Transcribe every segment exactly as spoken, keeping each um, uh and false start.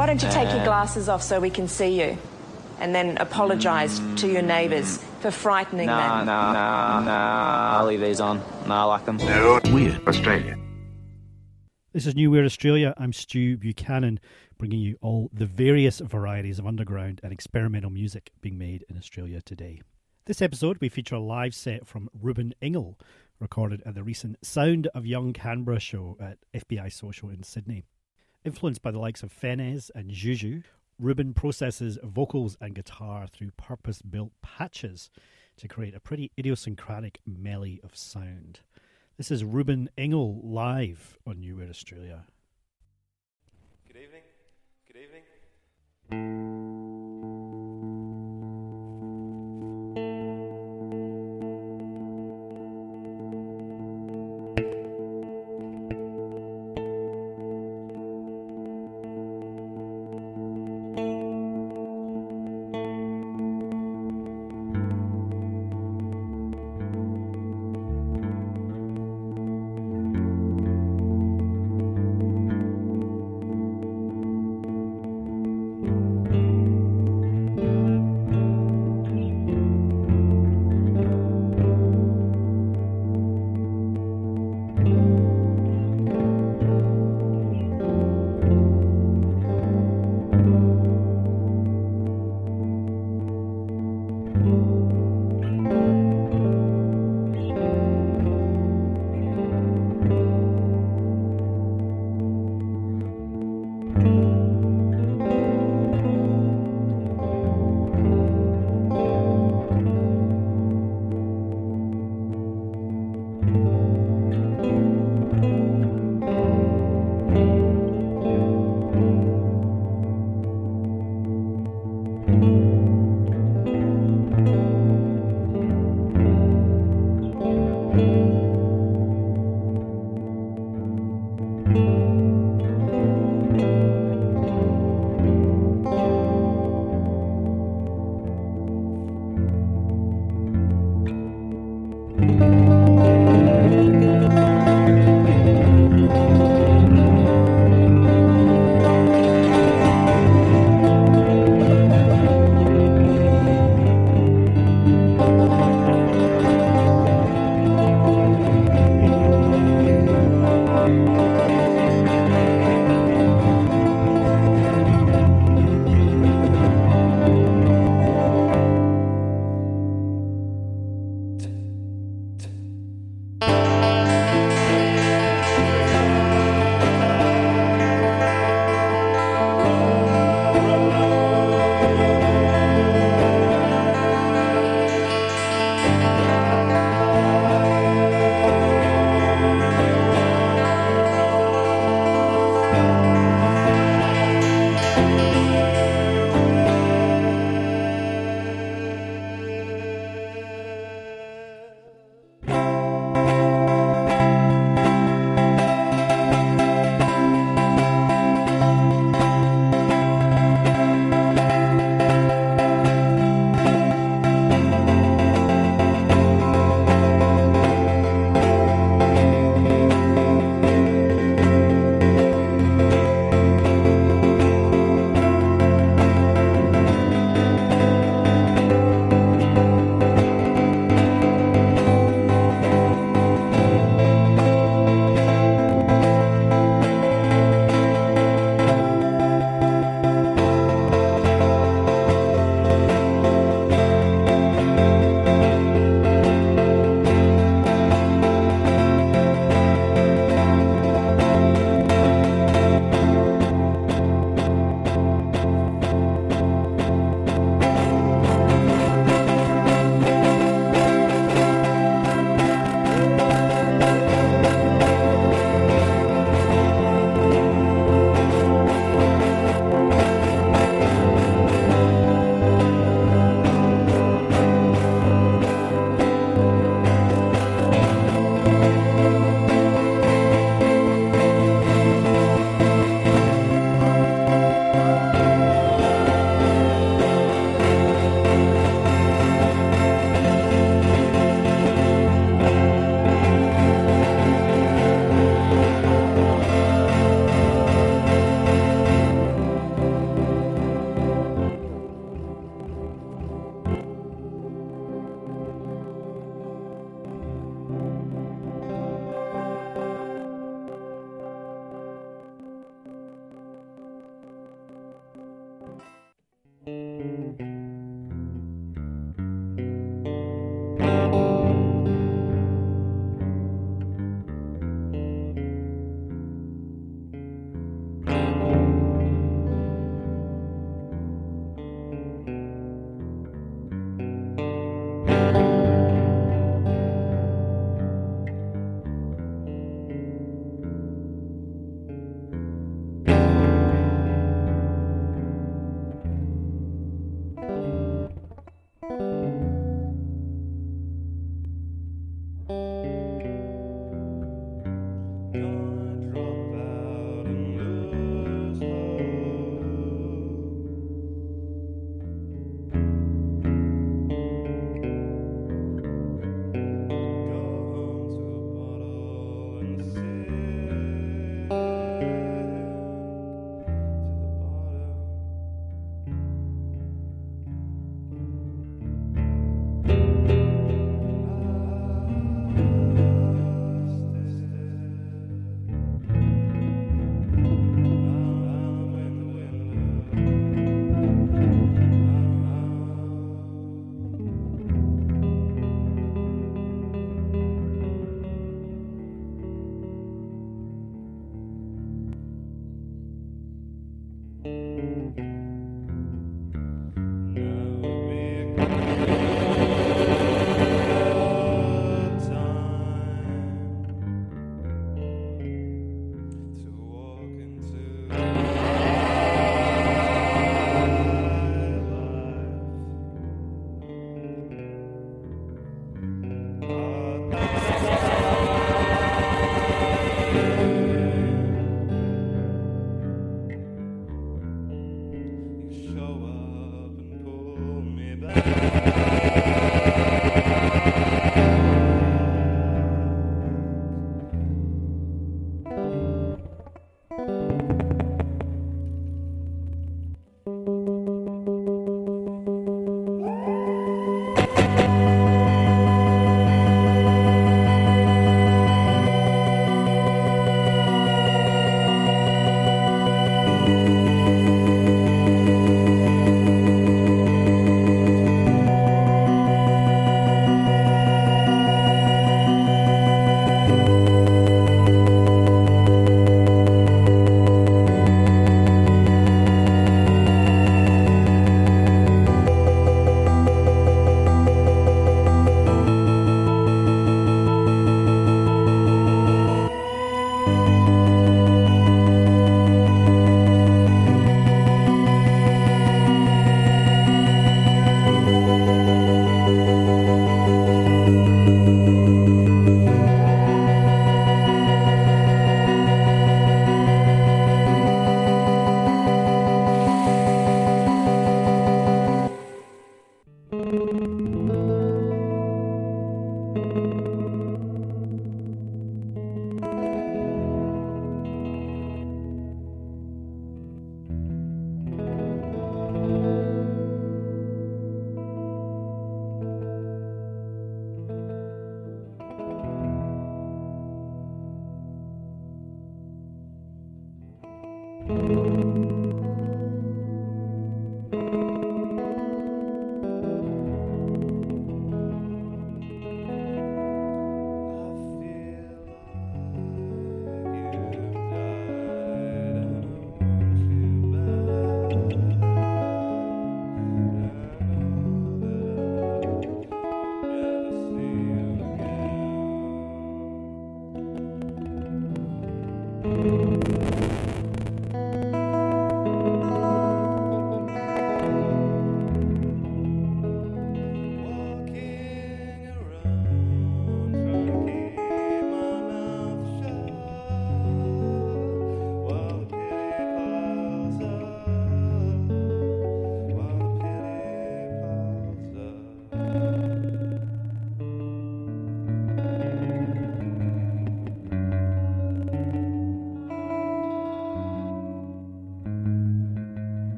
why don't you take your glasses off so we can see you? And then apologise to your neighbours for frightening no, them. No, no, no, I'll leave these on. No, I like them. No. Weird Australia. This is New Weird Australia. I'm Stu Buchanan, bringing you all the various varieties of underground and experimental music being made in Australia today. This episode, we feature a live set from Ruben Engel, recorded at the recent Sound of Young Canberra show at F B I Social in Sydney. Influenced by the likes of Fennesz and Juju, Ruben processes vocals and guitar through purpose-built patches to create a pretty idiosyncratic melee of sound. This is Ruben Engel live on New Weird Australia. Good evening. Good evening. Thank you.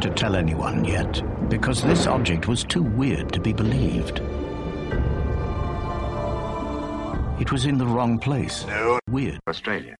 to tell anyone yet, because this object was too weird to be believed. It was in the wrong place. No. Weird Australia.